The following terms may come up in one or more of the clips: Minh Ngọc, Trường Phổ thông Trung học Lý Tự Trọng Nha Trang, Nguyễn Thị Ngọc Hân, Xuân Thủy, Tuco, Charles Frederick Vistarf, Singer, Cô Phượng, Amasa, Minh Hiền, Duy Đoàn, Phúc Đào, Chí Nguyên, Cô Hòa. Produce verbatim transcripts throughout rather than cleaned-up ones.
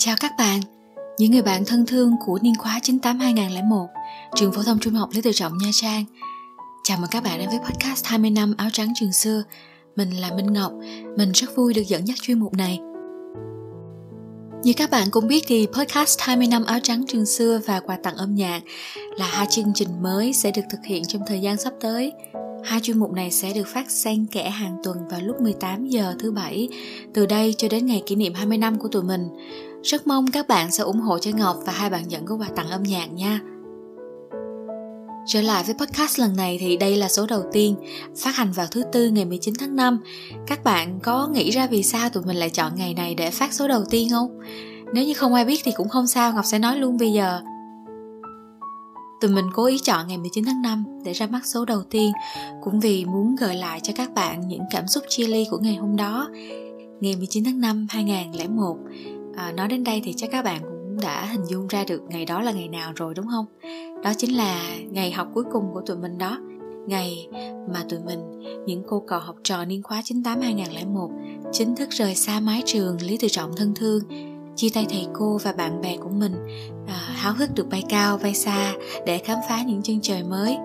Chào các bạn, những người bạn thân thương của niên khóa chín tám hai không không một, Trường Phổ thông Trung học Lý Tự Trọng Nha Trang. Chào mừng các bạn đến với podcast hai mươi năm áo trắng trường xưa. Mình là Minh Ngọc, mình rất vui được dẫn dắt chuyên mục này. Như các bạn cũng biết thì podcast hai mươi năm áo trắng trường xưa và quà tặng âm nhạc là hai chương trình mới sẽ được thực hiện trong thời gian sắp tới. Hai chuyên mục này sẽ được phát xen kẽ hàng tuần vào lúc mười tám giờ thứ bảy, từ đây cho đến ngày kỷ niệm hai mươi năm của tụi mình. Rất mong các bạn sẽ ủng hộ cho Ngọc và hai bạn dẫn của quà tặng âm nhạc nha. Trở lại với podcast lần này thì đây là số đầu tiên, phát hành vào thứ tư ngày mười chín tháng năm. Các bạn có nghĩ ra vì sao tụi mình lại chọn ngày này để phát số đầu tiên không? Nếu như không ai biết thì cũng không sao, Ngọc sẽ nói luôn bây giờ. Tụi mình cố ý chọn ngày mười chín tháng năm để ra mắt số đầu tiên, cũng vì muốn gợi lại cho các bạn những cảm xúc chia ly của ngày hôm đó, ngày mười chín tháng năm hai không không một. À, nói đến đây thì chắc các bạn cũng đã hình dung ra được ngày đó là ngày nào rồi đúng không? Đó chính là ngày học cuối cùng của tụi mình đó. Ngày mà tụi mình, những cô cậu học trò niên khóa chín tám hai không không một, chính thức rời xa mái trường Lý Tự Trọng thân thương, chia tay thầy cô và bạn bè của mình, à, háo hức được bay cao bay xa để khám phá những chân trời mới.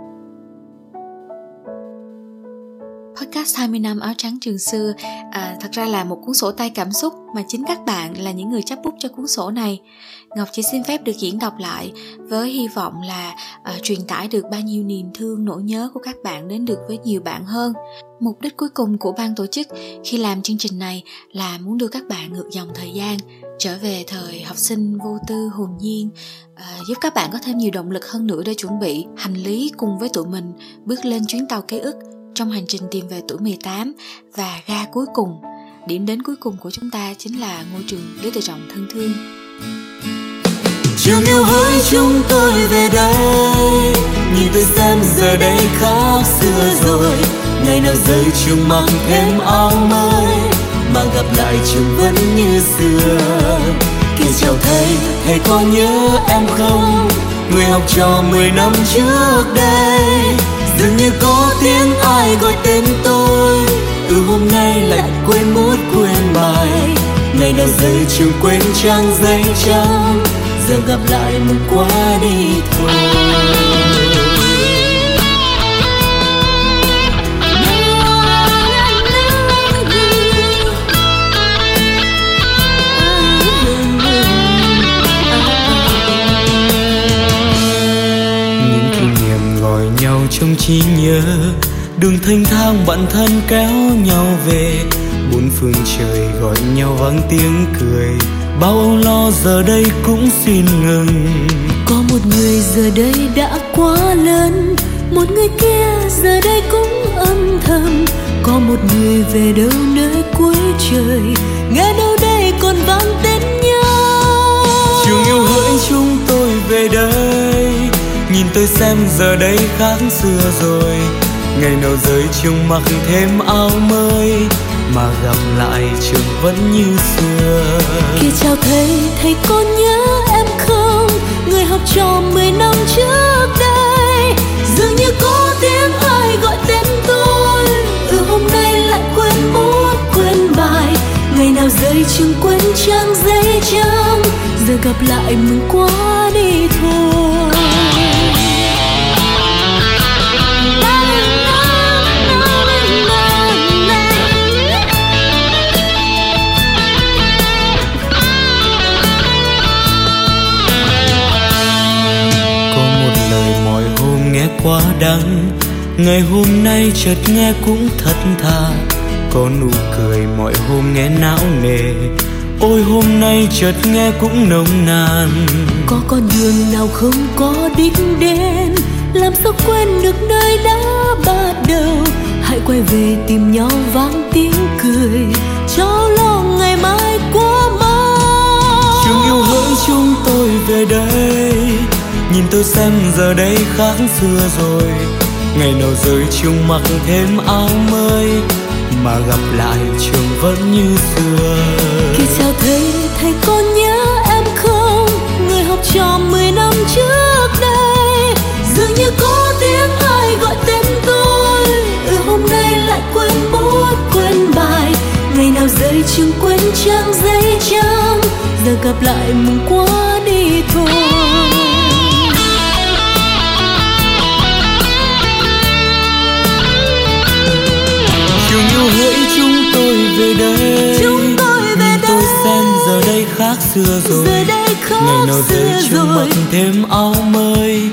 Podcast hai mươi năm áo trắng trường xưa à, thật ra là một cuốn sổ tay cảm xúc mà chính các bạn là những người chắp bút cho cuốn sổ này. Ngọc chỉ xin phép được diễn đọc lại với hy vọng là à, truyền tải được bao nhiêu niềm thương, nỗi nhớ của các bạn đến được với nhiều bạn hơn. Mục đích cuối cùng của ban tổ chức khi làm chương trình này là muốn đưa các bạn ngược dòng thời gian, trở về thời học sinh vô tư, hồn nhiên, à, giúp các bạn có thêm nhiều động lực hơn nữa để chuẩn bị hành lý cùng với tụi mình bước lên chuyến tàu ký ức trong hành trình tìm về tuổi mười tám và ga cuối cùng. Điểm đến cuối cùng của chúng ta chính là ngôi trường Lý Tự Trọng thân thương. Trường yêu hỡi, chúng tôi về đây, nhìn tôi xem giờ đây khác xưa rồi. Ngày nào rơi trường mang thêm áo mới, mà gặp lại trường vẫn như xưa. Khi chào thầy, thầy có nhớ em không, người học trò mười năm trước đây. Dường như có tiếng ai gọi tên tôi, từ hôm nay lại quên mút quên bài. Ngày nào rơi trường quên trang giấy trắng, giờ gặp lại một quá đi thôi. Trong trí nhớ đường thanh thang bạn thân kéo nhau về, bốn phương trời gọi nhau vang tiếng cười, bao âu lo giờ đây cũng xin ngừng. Có một người giờ đây đã quá lớn, một người kia giờ đây cũng âm thầm. Có một người về đâu nơi cuối trời, nghe đâu đây còn vang tên nhau. Trường yêu hỡi, chúng tôi về đây, nhìn tôi xem giờ đây khác xưa rồi. Ngày nào rơi trường mặc thêm áo mới, mà gặp lại trường vẫn như xưa. Khi chào thầy, thầy có nhớ em không, người học trò mười năm trước đây. Dường như có tiếng ai gọi tên tôi, từ hôm nay lại quên bút quên bài. Ngày nào rơi trường quên trang giấy trắng, giờ gặp lại mừng quá đi thôi. Quá đắng ngày hôm nay chợt nghe cũng thật thà, có nụ cười mọi hôm nghe não nề, ôi hôm nay chợt nghe cũng nồng nàn. Có con đường nào không có đích đến, làm sao quên được nơi đã bắt đầu. Hãy quay về tìm nhau vang tiếng cười, cho lo ngày mai của mong. Trường yêu hỡi, chúng tôi về đây, nhìn tôi xem giờ đây khác xưa rồi. Ngày nào rơi trường mặc thêm áo mới, mà gặp lại trường vẫn như xưa. Khi chào thầy, thầy có nhớ em không, người học trò mười năm trước đây. Dường như có tiếng ai gọi tên tôi, từ hôm nay lại quên bút quên bài. Ngày nào rơi trường quên trang giấy trắng, giờ gặp lại mừng quá đi thôi. Chiều nhau hỡi chúng tôi về đây, chúng tôi về đây. Tôi xem giờ đây khác xưa rồi, giờ đây khác ngày nào thấy chúng mặc thêm áo mới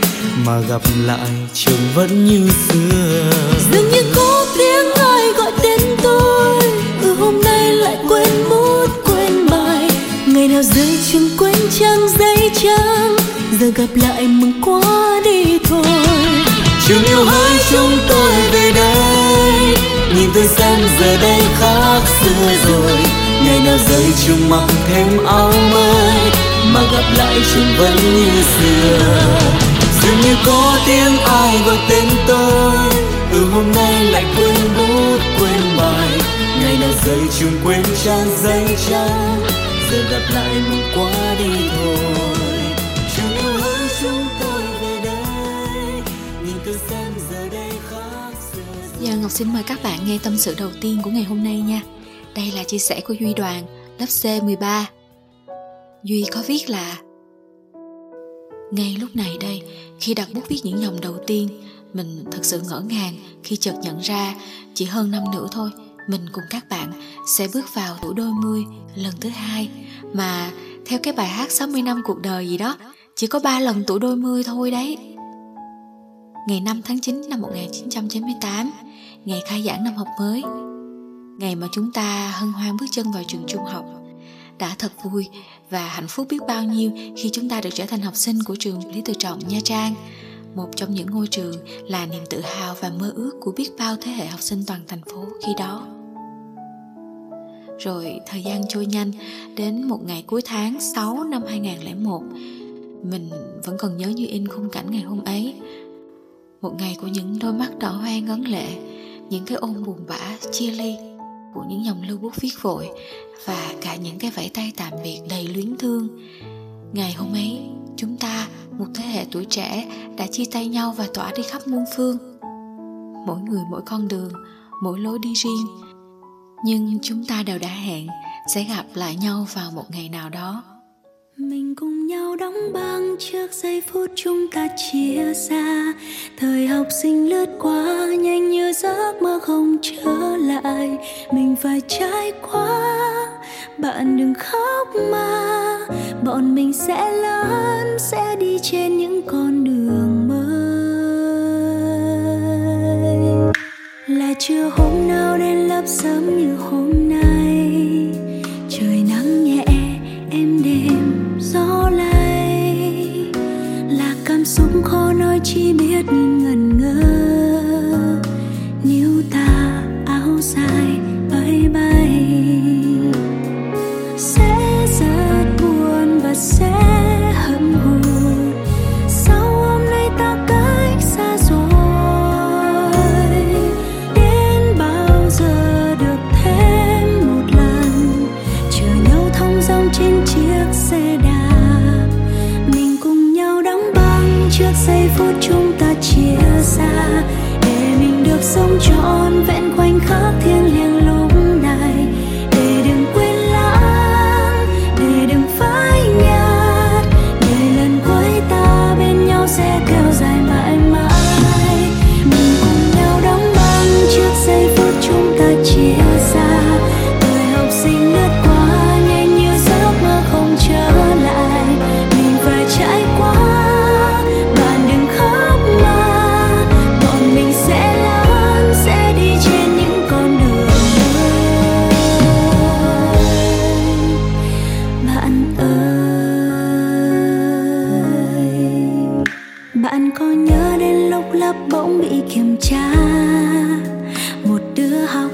mà gặp lại trường vẫn như xưa. Dường như có tiếng ai gọi tên tôi, ừ hôm nay lại quên mút quên bài. Ngày nào dưới trường quên trang giấy trắng, giờ gặp lại mừng quá đi thôi. Trường yêu hỡi chúng tôi về đây, nhìn tôi xem giờ đây khác xưa rồi. Ngày nào dưới trường mặc thêm áo mới mà gặp lại trường vẫn như xưa. Dường như có tiếng ai gọi tên tôi, từ hôm nay lại quên bút quên bài. Ngày nào giấy trường quên trang giấy trắng, giờ gặp lại mừng quá đi thôi. Trường yêu hỡi chúng tôi về đây, nhìn tôi xem giờ đây khác xưa. Giờ Ngọc xin mời các bạn nghe tâm sự đầu tiên của ngày hôm nay nha. Đây là chia sẻ của Duy Đoàn, lớp C mười ba. Duy có viết là: ngay lúc này đây, khi đặt bút viết những dòng đầu tiên, mình thật sự ngỡ ngàng khi chợt nhận ra chỉ hơn năm nữa thôi, mình cùng các bạn sẽ bước vào tuổi đôi mươi lần thứ hai. Mà theo cái bài hát sáu mươi năm cuộc đời gì đó, chỉ có ba lần tuổi đôi mươi thôi đấy. Ngày năm tháng chín năm một nghìn chín trăm chín mươi tám, ngày khai giảng năm học mới, ngày mà chúng ta hân hoan bước chân vào trường trung học. Đã thật vui và hạnh phúc biết bao nhiêu khi chúng ta được trở thành học sinh của trường Lý Tự Trọng Nha Trang, một trong những ngôi trường là niềm tự hào và mơ ước của biết bao thế hệ học sinh toàn thành phố khi đó. Rồi thời gian trôi nhanh, đến một ngày cuối tháng sáu năm hai nghìn lẻ một, mình vẫn còn nhớ như in khung cảnh ngày hôm ấy. Một ngày của những đôi mắt đỏ hoe ngấn lệ, những cái ôm buồn bã chia ly, của những dòng lưu bút viết vội và cả những cái vẫy tay tạm biệt đầy luyến thương. Ngày hôm ấy, chúng ta, một thế hệ tuổi trẻ, đã chia tay nhau và tỏa đi khắp muôn phương, mỗi người mỗi con đường, mỗi lối đi riêng. Nhưng chúng ta đều đã hẹn sẽ gặp lại nhau vào một ngày nào đó. Mình cùng nhau đóng băng trước giây phút chúng ta chia xa. Thời học sinh lướt qua nhanh như giấc mơ không trở lại. Mình phải trải qua, bạn đừng khóc mà. Bọn mình sẽ lớn, sẽ đi trên những con đường mới. Là chưa hôm nào đến lớp sớm như hôm nay. Trời nắng nhẹ, em đêm gió lay, là cảm xúc khó nói chỉ biết nhìn ngẩn ngơ. Níu ta áo dài bay bay, sẽ rất buồn và sẽ hậm hụt. Sao hôm nay ta cách xa rồi, đến bao giờ được thêm một lần chờ nhau thông dong trên chiếc xe đạp. Giây phút chúng ta chia xa, để mình được sống trọn vẹn khoảnh khắc thiêng liêng lúc này. Để đừng quên lãng, để đừng phai nhạt, để lần cuối ta bên nhau sẽ kéo dài mãi mãi. Mình cùng nhau đóng băng trước giây phút chúng ta chia xa. Thời học sinh lướt qua nhanh như giấc mơ không trở lại. Mình phải trải qua. Bỗng bị kiểm tra, một đứa học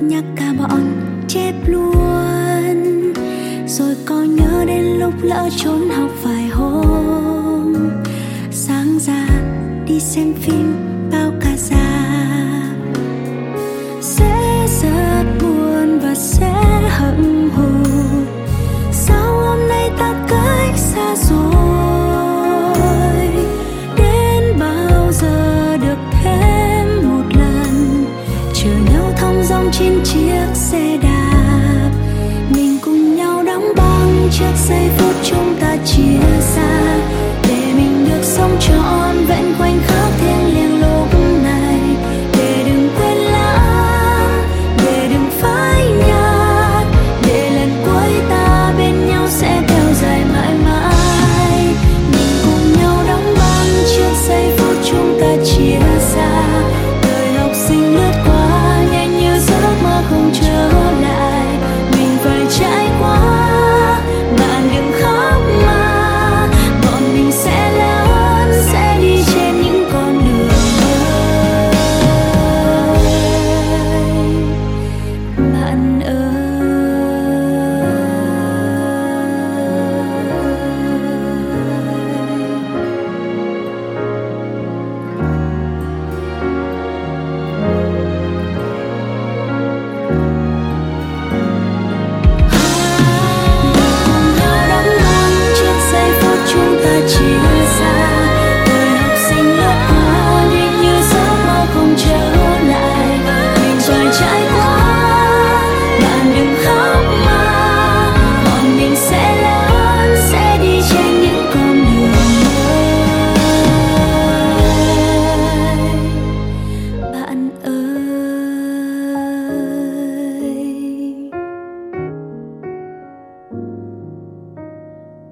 nhắc cả bọn chép luôn. Rồi có nhớ đến lúc lỡ trốn học vài hôm, sáng ra đi xem phim bao cả già. Sẽ rất buồn và sẽ hậm hụt, sao hôm nay ta cách xa rồi. Trên chiếc xe đạp, mình cùng nhau đóng băng chiếc xe giây phút chúng ta chia xa, để mình được sống trọn vẹn khoảnh khắc thiêng liêng lúc này, để đừng quên lãng, để đừng phai nhạt, để lần cuối ta bên nhau sẽ kéo dài mãi mãi. Mình cùng nhau đóng băng trên giây phút chúng ta chia xa, đời học sinh lướt qua nhanh như giấc mơ không trở lại. Mình phải trải qua.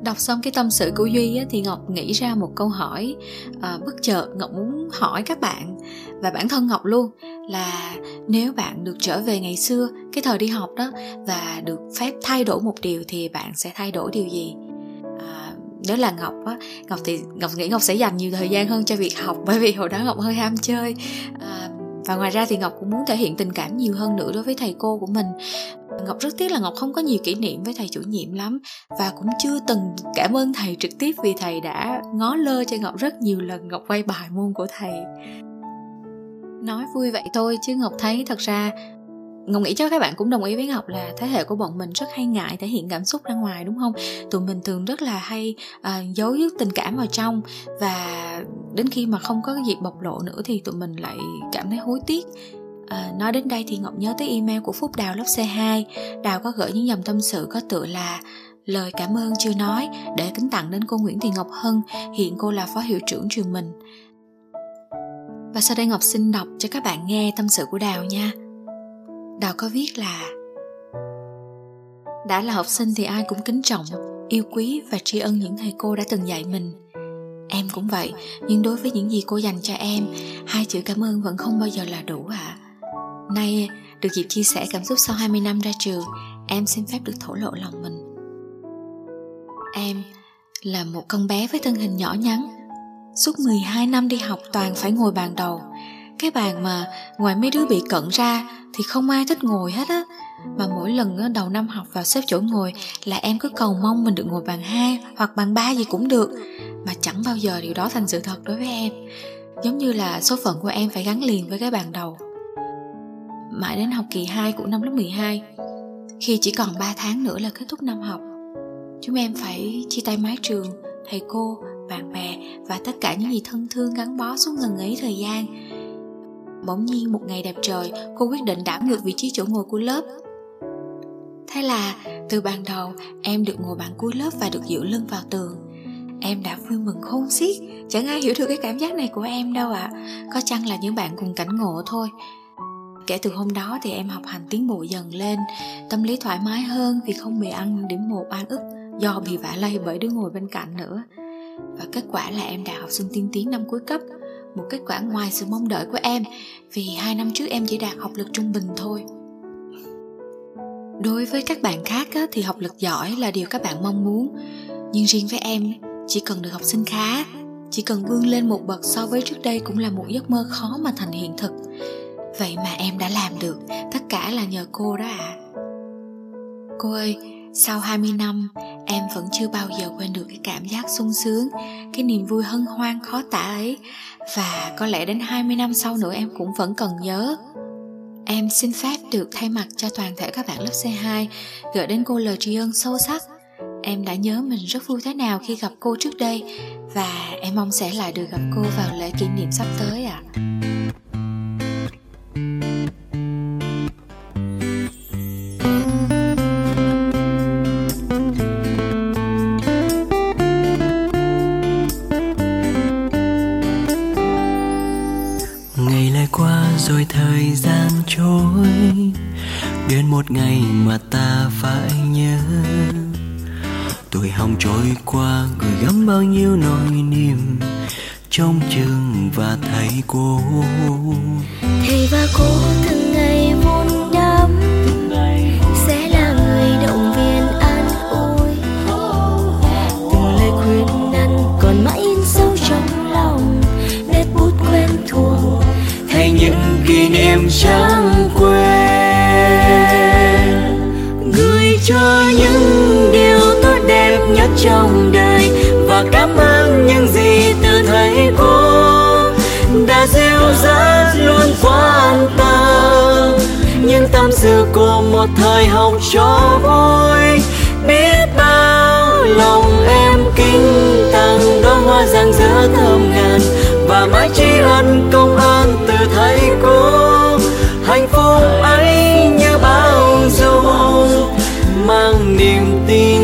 Đọc xong cái tâm sự của Duy á, thì Ngọc nghĩ ra một câu hỏi à, bất chợt. Ngọc muốn hỏi các bạn và bản thân Ngọc luôn là nếu bạn được trở về ngày xưa, cái thời đi học đó, và được phép thay đổi một điều thì bạn sẽ thay đổi điều gì? À, nếu là Ngọc á, Ngọc thì Ngọc nghĩ Ngọc sẽ dành nhiều thời gian hơn cho việc học, bởi vì hồi đó Ngọc hơi ham chơi. À, và ngoài ra thì Ngọc cũng muốn thể hiện tình cảm nhiều hơn nữa đối với thầy cô của mình. Ngọc rất tiếc là Ngọc không có nhiều kỷ niệm với thầy chủ nhiệm lắm, và cũng chưa từng cảm ơn thầy trực tiếp, vì thầy đã ngó lơ cho Ngọc rất nhiều lần Ngọc quay bài môn của thầy. Nói vui vậy thôi chứ Ngọc thấy thật ra, Ngọc nghĩ cho các bạn cũng đồng ý với Ngọc là thế hệ của bọn mình rất hay ngại thể hiện cảm xúc ra ngoài, đúng không? Tụi mình thường rất là hay à, giấu giếm tình cảm vào trong, và đến khi mà không có cái dịp bộc lộ nữa thì tụi mình lại cảm thấy hối tiếc. À, nói đến đây thì Ngọc nhớ tới email của Phúc Đào lớp xê hai. Đào có gửi những dòng tâm sự có tựa là lời cảm ơn chưa nói để kính tặng đến cô Nguyễn Thị Ngọc Hân, hiện cô là phó hiệu trưởng trường mình. Và sau đây Ngọc xin đọc cho các bạn nghe tâm sự của Đào nha. Đào có viết là: đã là học sinh thì ai cũng kính trọng, yêu quý và tri ân những thầy cô đã từng dạy mình. Em cũng vậy, nhưng đối với những gì cô dành cho em, hai chữ cảm ơn vẫn không bao giờ là đủ ạ. À. Nay, được dịp chia sẻ cảm xúc sau hai mươi năm ra trường, em xin phép được thổ lộ lòng mình. Em là một con bé với thân hình nhỏ nhắn. Suốt mười hai năm đi học toàn phải ngồi bàn đầu. Cái bàn mà ngoài mấy đứa bị cận ra thì không ai thích ngồi hết á. Mà mỗi lần đầu năm học vào xếp chỗ ngồi là em cứ cầu mong mình được ngồi bàn hai hoặc bàn ba gì cũng được. Mà chẳng bao giờ điều đó thành sự thật đối với em. Giống như là số phận của em phải gắn liền với cái bàn đầu. Mãi đến học kỳ hai của năm lớp mười hai, khi chỉ còn ba tháng nữa là kết thúc năm học, chúng em phải chia tay mái trường, thầy cô, bạn bè và tất cả những gì thân thương gắn bó suốt ngần ấy thời gian. Bỗng nhiên một ngày đẹp trời, cô quyết định đảo ngược vị trí chỗ ngồi của lớp. Thế là từ bàn đầu em được ngồi bàn cuối lớp và được dựa lưng vào tường. Em đã vui mừng khôn xiết, chẳng ai hiểu được cái cảm giác này của em đâu ạ. À. Có chăng là những bạn cùng cảnh ngộ thôi. Kể từ hôm đó thì em học hành tiến bộ dần lên, tâm lý thoải mái hơn vì không bị ăn điểm một an ức do bị vạ lây bởi đứa ngồi bên cạnh nữa. Và kết quả là em đạt học sinh tiên tiến năm cuối cấp, một kết quả ngoài sự mong đợi của em vì hai năm trước em chỉ đạt học lực trung bình thôi. Đối với các bạn khác á, thì học lực giỏi là điều các bạn mong muốn, nhưng riêng với em chỉ cần được học sinh khá, chỉ cần vươn lên một bậc so với trước đây cũng là một giấc mơ khó mà thành hiện thực. Vậy mà em đã làm được, tất cả là nhờ cô đó ạ. À. Cô ơi, sau hai mươi năm, em vẫn chưa bao giờ quên được cái cảm giác sung sướng, cái niềm vui hân hoan khó tả ấy. Và có lẽ đến hai mươi năm sau nữa em cũng vẫn còn nhớ. Em xin phép được thay mặt cho toàn thể các bạn lớp xê hai gửi đến cô lời tri ân sâu sắc. Em đã nhớ mình rất vui thế nào khi gặp cô trước đây, và em mong sẽ lại được gặp cô vào lễ kỷ niệm sắp tới ạ. À. một ngày mà ta phải nhớ. Tuổi hồng trôi qua gửi gắm bao nhiêu nỗi niềm trong trường và thầy cô. Thầy và cô từng ngày vun đắm sẽ là người động viên an ủi, từng lời khuyên năn còn mãi in sâu trong lòng, nét bút quen thuộc thay những kỷ niệm chẳng quên, gửi cho những điều tốt đẹp nhất trong đời và cảm ơn những gì từ thầy cô đã dìu dắt luôn quan tâm. Những tâm sự của một thời học trò vui, biết bao lòng em kính tặng đóa hoa rạng rỡ thơm ngàn và mãi tri ân công ơn từ thầy cô. Hạnh phúc ấy như bao dung mang niềm tin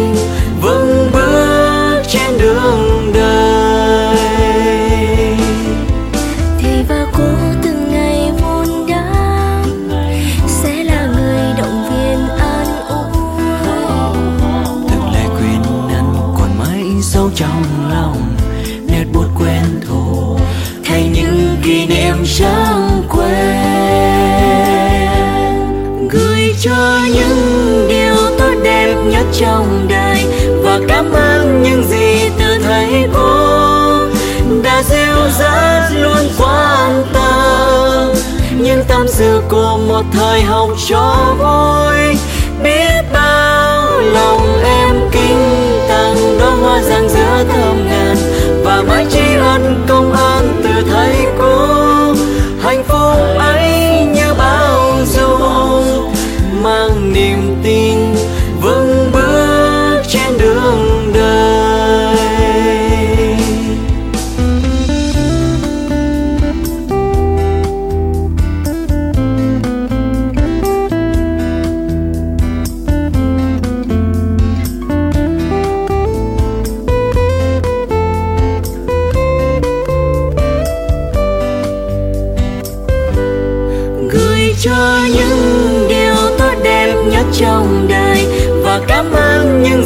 vững bước trên đường đời. Thầy và cô từng ngày vun đắp sẽ là người động viên an ủi, từng lời khuyên năn còn mãi in sâu trong lòng, nét bút quen thuộc thay những kỷ niệm chẳng quên, gửi cho những điều tốt đẹp nhất trong đời và cảm ơn những gì từ thầy cô đã dìu dắt luôn quan tâm. Những tâm sự của một thời học trò vui, biết bao lòng em kính tặng đóa hoa rạng rỡ thơm ngàn và mãi tri ân công ơn từ thầy cô. Hạnh phúc ấy như bao dung mang niềm tin vững bước trên đường đời. Gửi cho những điều tốt đẹp nhất trong đời và cảm ơn những gì từ thầy cô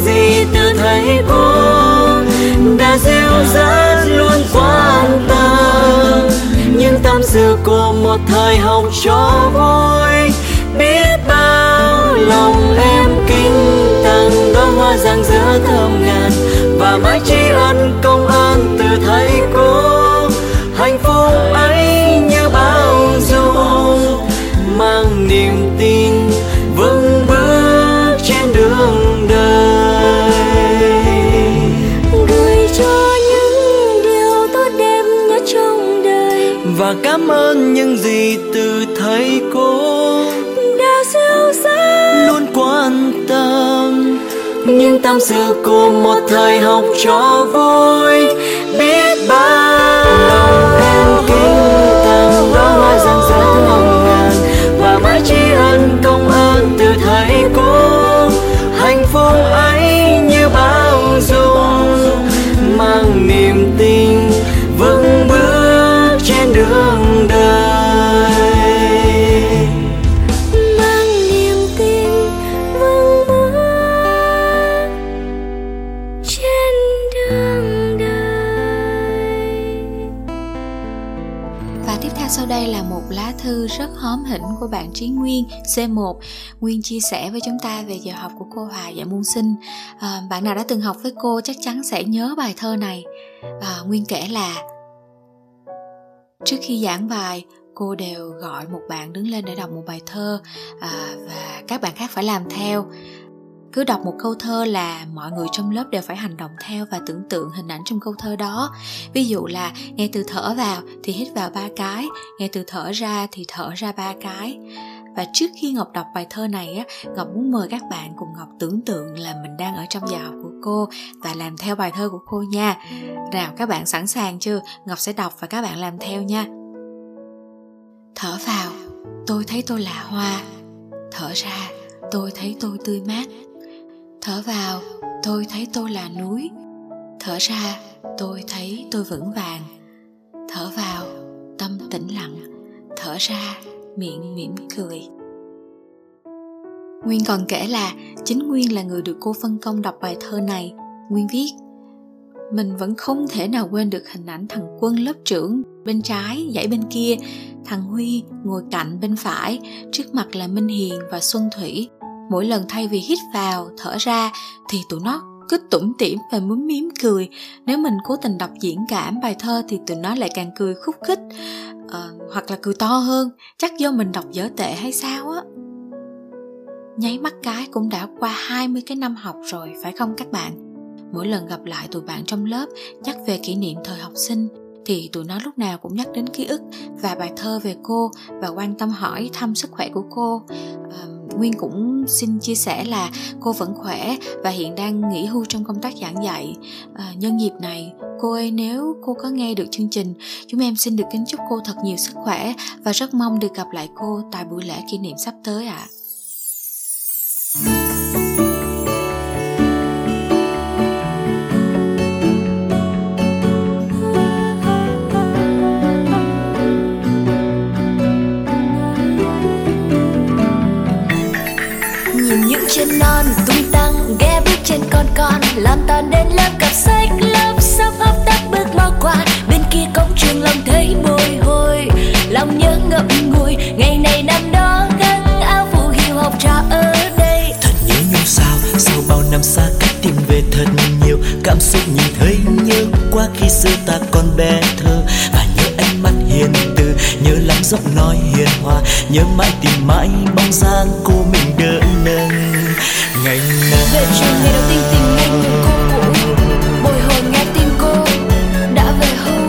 đã dìu dắt luôn quan tâm. Những tâm sự của một thời học trò vui, biết bao lòng em kính tặng đóa hoa rạng rỡ thơm ngàn và mãi tri ân công ơn từ thầy cô. Hạnh phúc ấy như bao dung mang niềm tin vững bước trên đường đời, gửi cho những điều tốt đẹp nhất trong đời và cảm ơn những gì từ thầy cô đã dìu dắt luôn quan tâm. Những tâm sự của một thời học trò vui, biết bao lòng em kính tặng đóa hoa rạng rỡ thơm ngàn và mãi tri ân công ơn từ thầy cô. Hạnh phúc ấy như bao dung mang niềm tin vững bước trên đường đời. Mang niềm tin vững bước trên đường đời. Và tiếp theo sau đây là một lá thư rất hóm hỉnh của bạn Chí Nguyên xê một. Nguyên chia sẻ với chúng ta về giờ học của cô Hòa dạy môn sinh. À, bạn nào đã từng học với cô chắc chắn sẽ nhớ bài thơ này. À, Nguyên kể là trước khi giảng bài, cô đều gọi một bạn đứng lên để đọc một bài thơ, à, và các bạn khác phải làm theo. Cứ đọc một câu thơ là mọi người trong lớp đều phải hành động theo và tưởng tượng hình ảnh trong câu thơ đó. Ví dụ là nghe từ thở vào thì hít vào ba cái, nghe từ thở ra thì thở ra ba cái. Và trước khi Ngọc đọc bài thơ này á, Ngọc muốn mời các bạn cùng Ngọc tưởng tượng là mình đang ở trong giờ học của cô và làm theo bài thơ của cô nha. Nào các bạn sẵn sàng chưa? Ngọc sẽ đọc và các bạn làm theo nha. Thở vào, tôi thấy tôi là hoa. Thở ra, tôi thấy tôi tươi mát. Thở vào, tôi thấy tôi là núi. Thở ra, tôi thấy tôi vững vàng. Thở vào, tâm tĩnh lặng. Thở ra, miệng mỉm cười. Nguyên còn kể là chính Nguyên là người được cô phân công đọc bài thơ này. Nguyên viết: mình vẫn không thể nào quên được hình ảnh thằng Quân lớp trưởng bên trái, dãy bên kia, thằng Huy ngồi cạnh bên phải, trước mặt là Minh Hiền và Xuân Thủy. Mỗi lần thay vì hít vào, thở ra thì tụi nó cứ tủm tỉm và muốn mím cười. Nếu mình cố tình đọc diễn cảm bài thơ thì tụi nó lại càng cười khúc khích, à, hoặc là cười to hơn. Chắc do mình đọc dở tệ hay sao á. Nháy mắt cái cũng đã qua hai mươi cái năm học rồi, phải không các bạn? Mỗi lần gặp lại tụi bạn trong lớp nhắc về kỷ niệm thời học sinh thì tụi nó lúc nào cũng nhắc đến ký ức và bài thơ về cô và quan tâm hỏi thăm sức khỏe của cô. À, Nguyên cũng xin chia sẻ là cô vẫn khỏe và hiện đang nghỉ hưu trong công tác giảng dạy. À, nhân dịp này, cô ơi, nếu cô có nghe được chương trình, chúng em xin được kính chúc cô thật nhiều sức khỏe và rất mong được gặp lại cô tại buổi lễ kỷ niệm sắp tới ạ. À. Trên non tung tăng ghé bước trên con con làm tàn đến lớp cặp sách lớp sắp ấp tắt bước lo qua bên kia cổng trường lòng thấy bồi hồi lòng nhớ ngậm ngùi ngày này năm đó gắng áo phù hiệu học trò ở đây thật nhớ nhau sao sau bao năm xa cách tìm về thật nhiều cảm xúc nhìn thấy như quá khi xưa ta còn bé thơ và nhớ ánh mắt hiền từ nhớ lắm giọng nói hiền hòa nhớ mãi tìm mãi bóng dáng cô mình đỡ nâng. Ngày nào về trường ngày đầu tiên tình anh cùng cô cũ bồi hồi nghe tin cô đã về hưu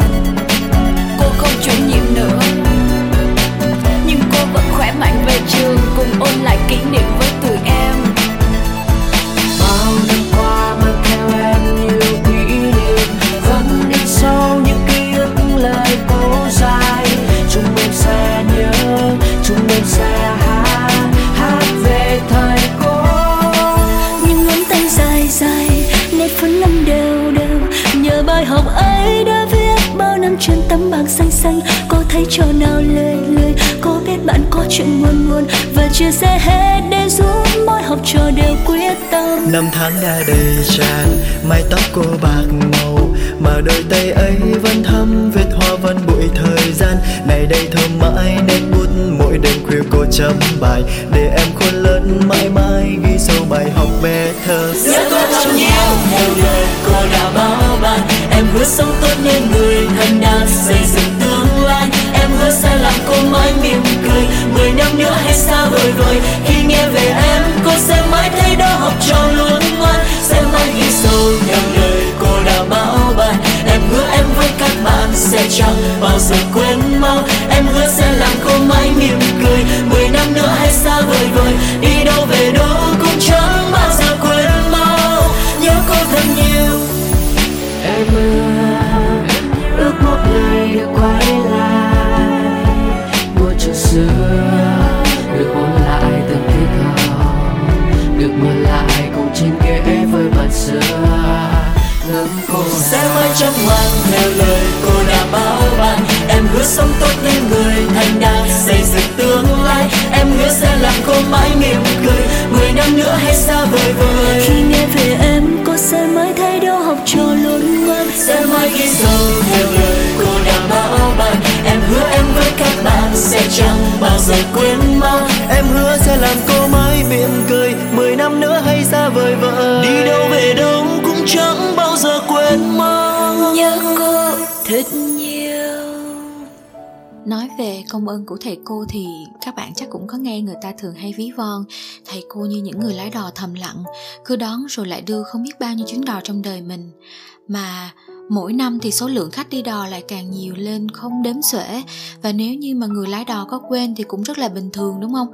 cô không chuyển nhiệm nữa nhưng cô vẫn khỏe mạnh về trường cùng ôn lại kỷ niệm với tụi em bao năm qua mang theo em nhiều kỷ niệm vẫn in sâu những ký ức lời cô dạy chúng mình sẽ nhớ chúng mình sẽ hát hát về thời cô. Phấn lâm đều đều nhờ bài học ấy đã viết bao năm trên tấm bảng xanh xanh cô thấy trò nào lười lười cô biết bạn có chuyện buồn buồn và chia sẻ hết để giúp mỗi học trò đều quyết tâm năm tháng đã đầy tràn mái tóc cô bạc màu mà đôi tay ấy vẫn thắm vết hoa văn bụi thời gian này đây thơm mãi nét bút mỗi đêm khuya cô chấm bài để em khôn lớn mãi mãi ghi sâu bài học bé thơ nhớ cô thật nhiều theo lời cô đã bảo ban em hứa sống tốt như người thân đang xây dựng tương lai em hứa sẽ làm cô mãi mỉm cười mười năm nữa hay xa vời vời khi nghe về em cô sẽ mãi thấy đó học trò luôn ngoan sẽ mãi ghi sâu theo lời cô đã bảo ban em hứa em với các bạn sẽ chẳng bao giờ quên mau em hứa sẽ làm cô mãi mỉm cười mười năm nữa hay xa vời vời đi đâu về đâu cũng chẳng bao giờ quên mau nhớ cô thật nhiều em ước một ngày được quay lại mùa trường xưa được ôn lại từng khi thơ được ngồi lại cùng trên ghế với bạn xưa. Cô sẽ mãi chấp ngoan theo lời cô đã bảo ban em hứa sống tốt như người thành đạt xây dựng tương lai em hứa sẽ làm cô mãi mỉm cười mười năm nữa hay xa vời vời khi nghe về em cô sẽ mãi thấy đâu học trò luôn ngoan sẽ mãi ghi sâu theo lời cô đã bảo ban em hứa em với các bạn sẽ chẳng bao giờ quên mau em hứa sẽ làm cô mãi mỉm cười mười năm nữa hay xa vời vời đi đâu về đâu cũng chẳng bao giờ quên mong nhớ cô thật nhiều. Nói về công ơn của thầy cô thì các bạn chắc cũng có nghe người ta thường hay ví von thầy cô như những người lái đò thầm lặng, cứ đón rồi lại đưa không biết bao nhiêu chuyến đò trong đời mình. Mà mỗi năm thì số lượng khách đi đò lại càng nhiều lên không đếm xuể. Và nếu như mà người lái đò có quên thì cũng rất là bình thường, đúng không?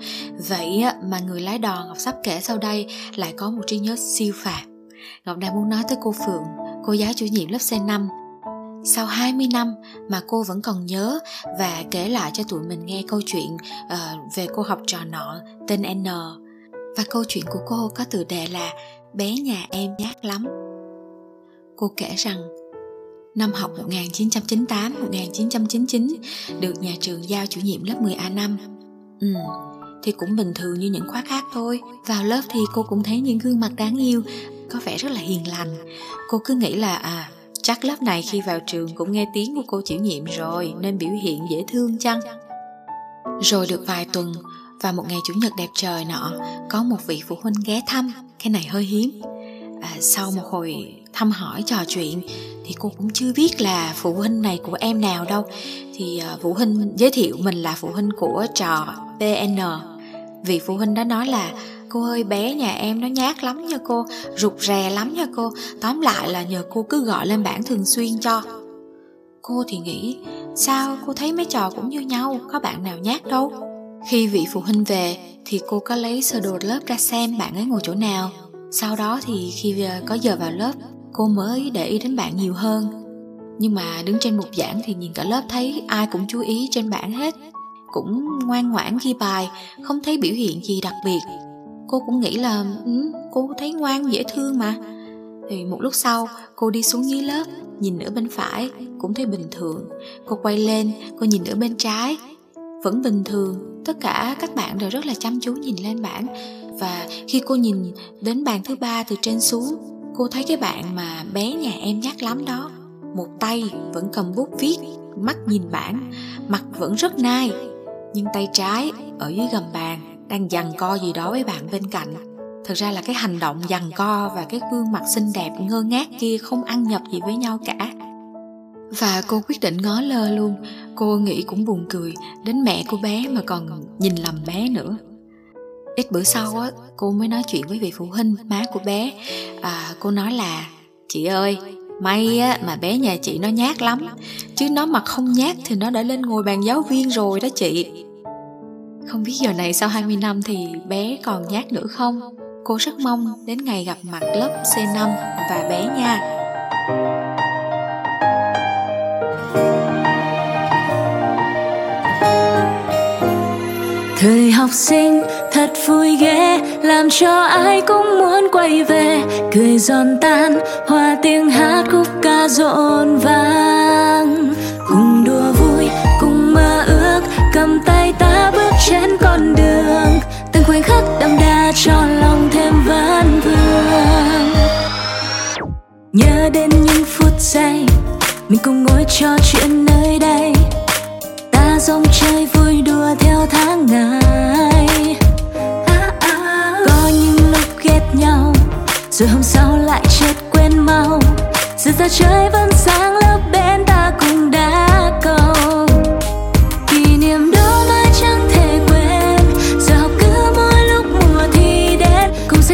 Vậy mà người lái đò Ngọc sắp kể sau đây lại có một trí nhớ siêu phàm. Ngọc đang muốn nói tới cô Phượng, cô giáo chủ nhiệm lớp xê năm. Sau hai mươi năm mà cô vẫn còn nhớ và kể lại cho tụi mình nghe câu chuyện uh, về cô học trò nọ tên N. Và câu chuyện của cô có tựa đề là Bé nhà em nhát lắm. Cô kể rằng năm học một chín chín tám một chín chín chín được nhà trường giao chủ nhiệm lớp mười A năm. Ừ, thì cũng bình thường như những khóa khác thôi. Vào lớp thì cô cũng thấy những gương mặt đáng yêu, có vẻ rất là hiền lành. Cô cứ nghĩ là à, chắc lớp này khi vào trường cũng nghe tiếng của cô chủ nhiệm rồi nên biểu hiện dễ thương chăng. Rồi được vài tuần, và một ngày chủ nhật đẹp trời nọ, có một vị phụ huynh ghé thăm. Cái này hơi hiếm. À, sau một hồi thăm hỏi trò chuyện thì cô cũng chưa biết là phụ huynh này của em nào đâu. Thì à, phụ huynh giới thiệu mình là phụ huynh của trò pê en. Vị phụ huynh đó nói là: cô ơi, bé nhà em nó nhát lắm nha cô, rụt rè lắm nha cô, tóm lại là nhờ cô cứ gọi lên bảng thường xuyên cho. Cô thì nghĩ, sao cô thấy mấy trò cũng như nhau, có bạn nào nhát đâu. Khi vị phụ huynh về thì cô có lấy sơ đồ lớp ra xem bạn ấy ngồi chỗ nào. Sau đó thì khi có giờ vào lớp, cô mới để ý đến bạn nhiều hơn. Nhưng mà đứng trên mục giảng thì nhìn cả lớp thấy ai cũng chú ý trên bảng hết, cũng ngoan ngoãn ghi bài, không thấy biểu hiện gì đặc biệt. Cô cũng nghĩ là ừ, cô thấy ngoan dễ thương mà. Thì một lúc sau cô đi xuống dưới lớp, nhìn ở bên phải cũng thấy bình thường. Cô quay lên, cô nhìn ở bên trái vẫn bình thường. Tất cả các bạn đều rất là chăm chú nhìn lên bảng. Và khi cô nhìn đến bàn thứ ba từ trên xuống, cô thấy cái bạn mà bé nhà em nhát lắm đó, một tay vẫn cầm bút viết, mắt nhìn bảng, mặt vẫn rất nai, nhưng tay trái ở dưới gầm bàn đang giằng co gì đó với bạn bên cạnh. Thực ra là cái hành động giằng co và cái gương mặt xinh đẹp ngơ ngác kia không ăn nhập gì với nhau cả. Và cô quyết định ngó lơ luôn. Cô nghĩ cũng buồn cười, đến mẹ của bé mà còn nhìn lầm bé nữa. Ít bữa sau á, cô mới nói chuyện với vị phụ huynh, má của bé. à, Cô nói là: chị ơi, may á, mà bé nhà chị nó nhát lắm, chứ nó mà không nhát thì nó đã lên ngồi bàn giáo viên rồi đó chị. Không biết giờ này sau hai mươi năm thì bé còn nhát nữa không? Cô rất mong đến ngày gặp mặt lớp xê năm và bé nha. Thời học sinh thật vui ghê, làm cho ai cũng muốn quay về. Cười giòn tan, hòa tiếng hát khúc ca rộn vang. Cùng đùa vui, cùng mơ ước, cầm tay ta bước trên con đường, từng khoảnh khắc đậm đà cho lòng thêm vấn vương. Nhớ đến những phút giây mình cùng ngồi trò chuyện nơi đây, ta rong chơi vui đùa theo tháng ngày. Có những lúc ghét nhau rồi hôm sau lại chợt quên mau, giờ ra chơi vẫn sáng lớp bên ta cùng đá cầu.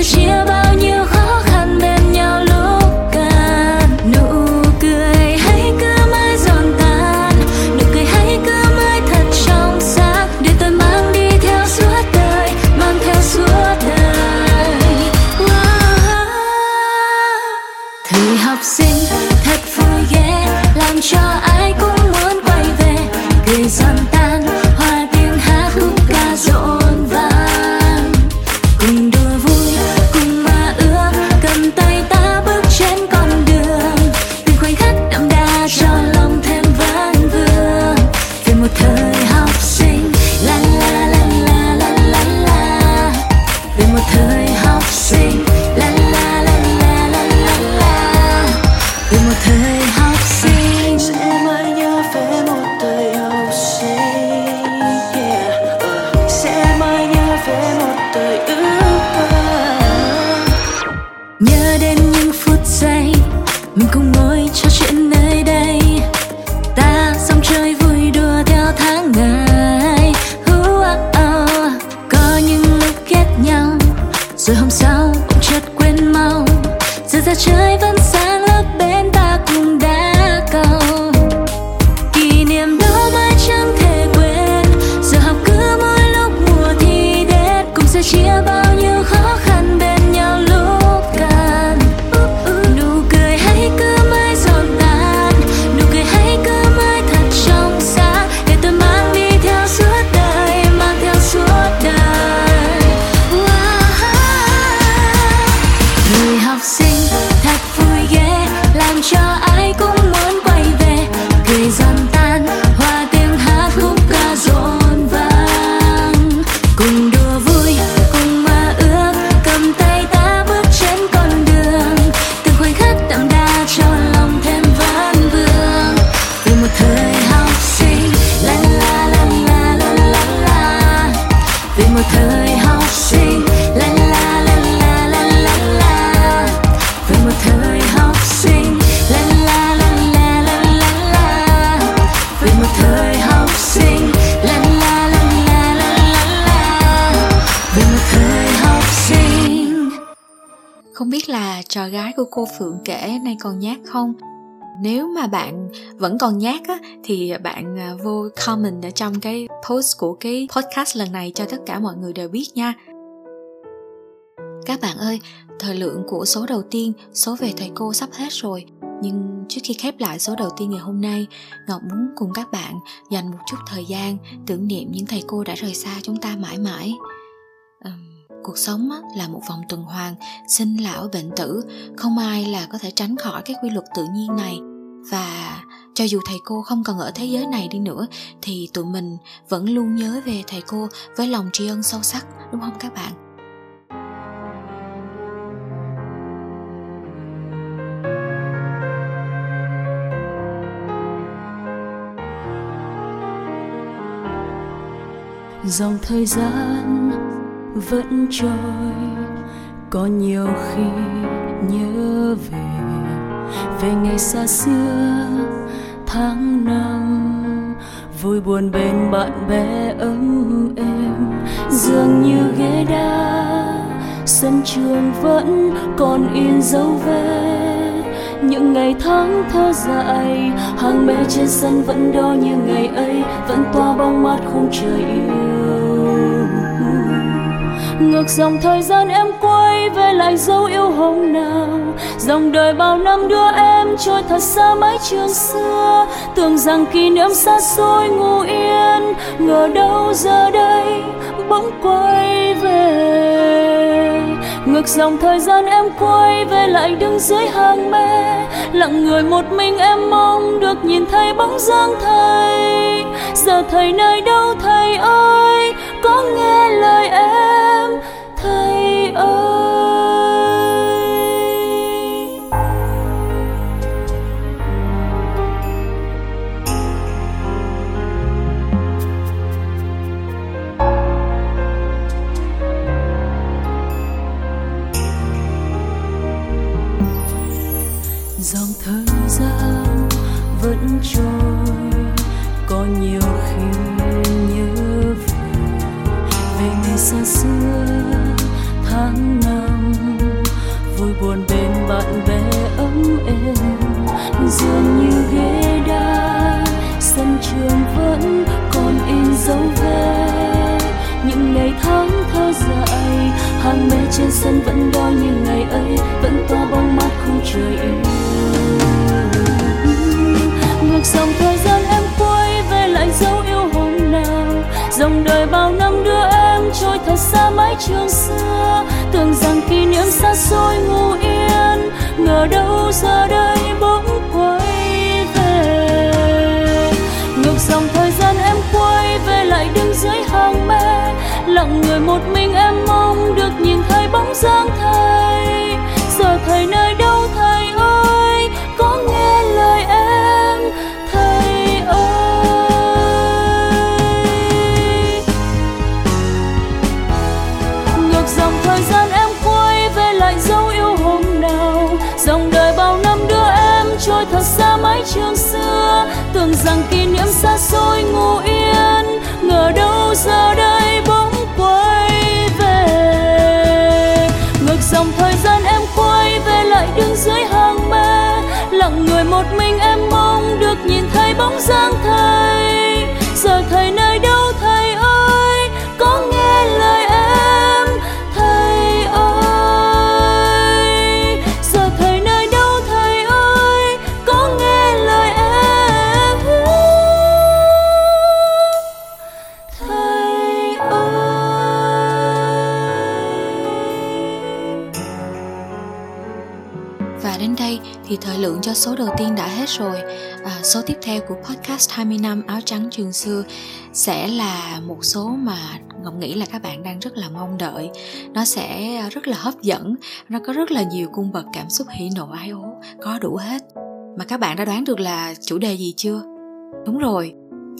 Chia bao nhiêu khó khăn bên nhau lúc cần, nụ cười hãy cứ mãi giòn tan, nụ cười hãy cứ mãi thật trong sáng, để tôi mang đi theo suốt đời, mang theo suốt đời. Wow. Thời học sinh thật vui ghê, làm cho ai cũng muốn quay về. Cười giòn tan, hòa tiếng hát khúc ca rộn vang. Cùng đùa vui, trời vẫn sáng lớp bên ta cùng đá cầu. Kỷ niệm đó mãi chẳng thể quên, giờ học cứ mỗi lúc mùa thi đến, cùng sẽ chia bao nhiêu khó khăn bên nhau lúc cần. Nụ cười hãy cứ mãi giòn tan, nụ cười hãy cứ mãi thật trong sáng, để tôi mang đi theo suốt đời, mang theo suốt đời. Người học sinh cho ai cũng muốn quay về, cười giòn tan, hòa tiếng hát khúc ca rộn vang, cùng đùa trò gái của cô Phượng kể nay còn nhát không? Nếu mà bạn vẫn còn nhát á, thì bạn vô comment ở trong cái post của cái podcast lần này cho tất cả mọi người đều biết nha. Các bạn ơi, thời lượng của số đầu tiên, số về thầy cô sắp hết rồi. Nhưng trước khi khép lại số đầu tiên ngày hôm nay, Ngọc muốn cùng các bạn dành một chút thời gian tưởng niệm những thầy cô đã rời xa chúng ta mãi mãi. À, cuộc sống là một vòng tuần hoàn, sinh lão bệnh tử, không ai là có thể tránh khỏi cái quy luật tự nhiên này. Và cho dù thầy cô không còn ở thế giới này đi nữa, thì tụi mình vẫn luôn nhớ về thầy cô với lòng tri ân sâu sắc, đúng không các bạn? Dòng thời gian vẫn trôi, có nhiều khi nhớ về về ngày xa xưa tháng năm, vui buồn bên bạn bè ấm êm, dường như ghế đá sân trường vẫn còn in dấu vết những ngày tháng thơ dại. Hàng mê trên sân vẫn đo như ngày ấy, vẫn tỏa bóng mát khung trời yêu. Ngược dòng thời gian em quay về lại dấu yêu hồng nào, dòng đời bao năm đưa em trôi thật xa mái trường xưa. Tưởng rằng kỷ niệm xa xôi ngủ yên, ngờ đâu giờ đây bỗng quay về. Ngược dòng thời gian em quay về lại đứng dưới hàng mê, lặng người một mình em mong được nhìn thấy bóng dáng thầy. Giờ thầy nơi đâu thầy ơi, có nghe lời em thầy ơi. Dòng thời gian vẫn trôi, có nhiều khi nhớ về về ngày xa xưa tháng năm, vui buồn bên bạn bè ấm êm, dường như ghế đá sân trường vẫn còn in dấu vết những ngày tháng thơ dại. Hàng mê trên sân vẫn đo như ngày ấy, vẫn tỏa bóng mát khung trời yêu. Ngược dòng thời gian em quay về lại dấu yêu hồng nào, dòng đời bao năm đưa em trôi thật xa mái trường xưa. Tưởng rằng kỷ niệm xa xôi ngủ yên, ngờ đâu giờ đây bỗng quay về. Ngược dòng thời gian em quay về lại đứng dưới hàng mê, lặng người một mình em mong được nhìn thấy bóng dáng thầy. Giờ thầy nơi đâu thầy ơi, có nghe lời em thầy ơi. Ngược dòng thời gian em quay về lại dấu yêu hôm nào, dòng đời bao năm đưa em trôi thật xa mái trường xưa. Tưởng rằng kỷ niệm xa xôi ngủ yên, ngờ đâu giờ đây bỗng quay về. Ngược dòng thời gian em quay về lại đứng dưới hàng mê, lặng người một mình em mong được nhìn thấy bóng dáng thầy. Giờ thầy nơi đâu thầy ơi, có nghe lời em thầy ơi. Giờ thầy nơi đâu thầy ơi, có nghe lời em thầy ơi. Và đến đây thì thời lượng cho số đầu tiên đã hết rồi. À, số tiếp theo của podcast hai mươi năm áo trắng trường xưa sẽ là một số mà Ngọc nghĩ là các bạn đang rất là mong đợi. Nó sẽ rất là hấp dẫn, nó có rất là nhiều cung bậc cảm xúc hỉ nộ ái ố, có đủ hết. Mà các bạn đã đoán được là chủ đề gì chưa? Đúng rồi,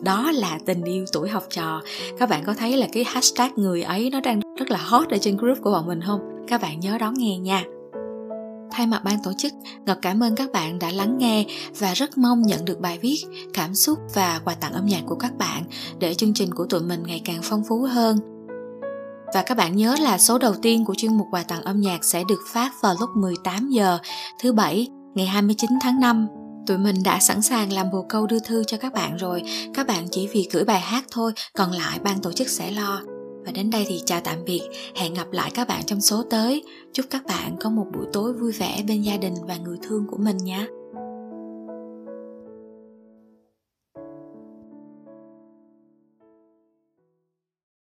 đó là tình yêu tuổi học trò. Các bạn có thấy là cái hashtag người ấy nó đang rất là hot ở trên group của bọn mình không? Các bạn nhớ đón nghe nha. Thay mặt ban tổ chức, Ngọc cảm ơn các bạn đã lắng nghe và rất mong nhận được bài viết, cảm xúc và quà tặng âm nhạc của các bạn để chương trình của tụi mình ngày càng phong phú hơn. Và các bạn nhớ là số đầu tiên của chuyên mục quà tặng âm nhạc sẽ được phát vào lúc mười tám giờ thứ Bảy ngày hai mươi chín tháng năm. Tụi mình đã sẵn sàng làm bồ câu đưa thư cho các bạn rồi. Các bạn chỉ việc gửi bài hát thôi, còn lại ban tổ chức sẽ lo. Và đến đây thì chào tạm biệt, hẹn gặp lại các bạn trong số tới. Chúc các bạn có một buổi tối vui vẻ bên gia đình và người thương của mình nhé.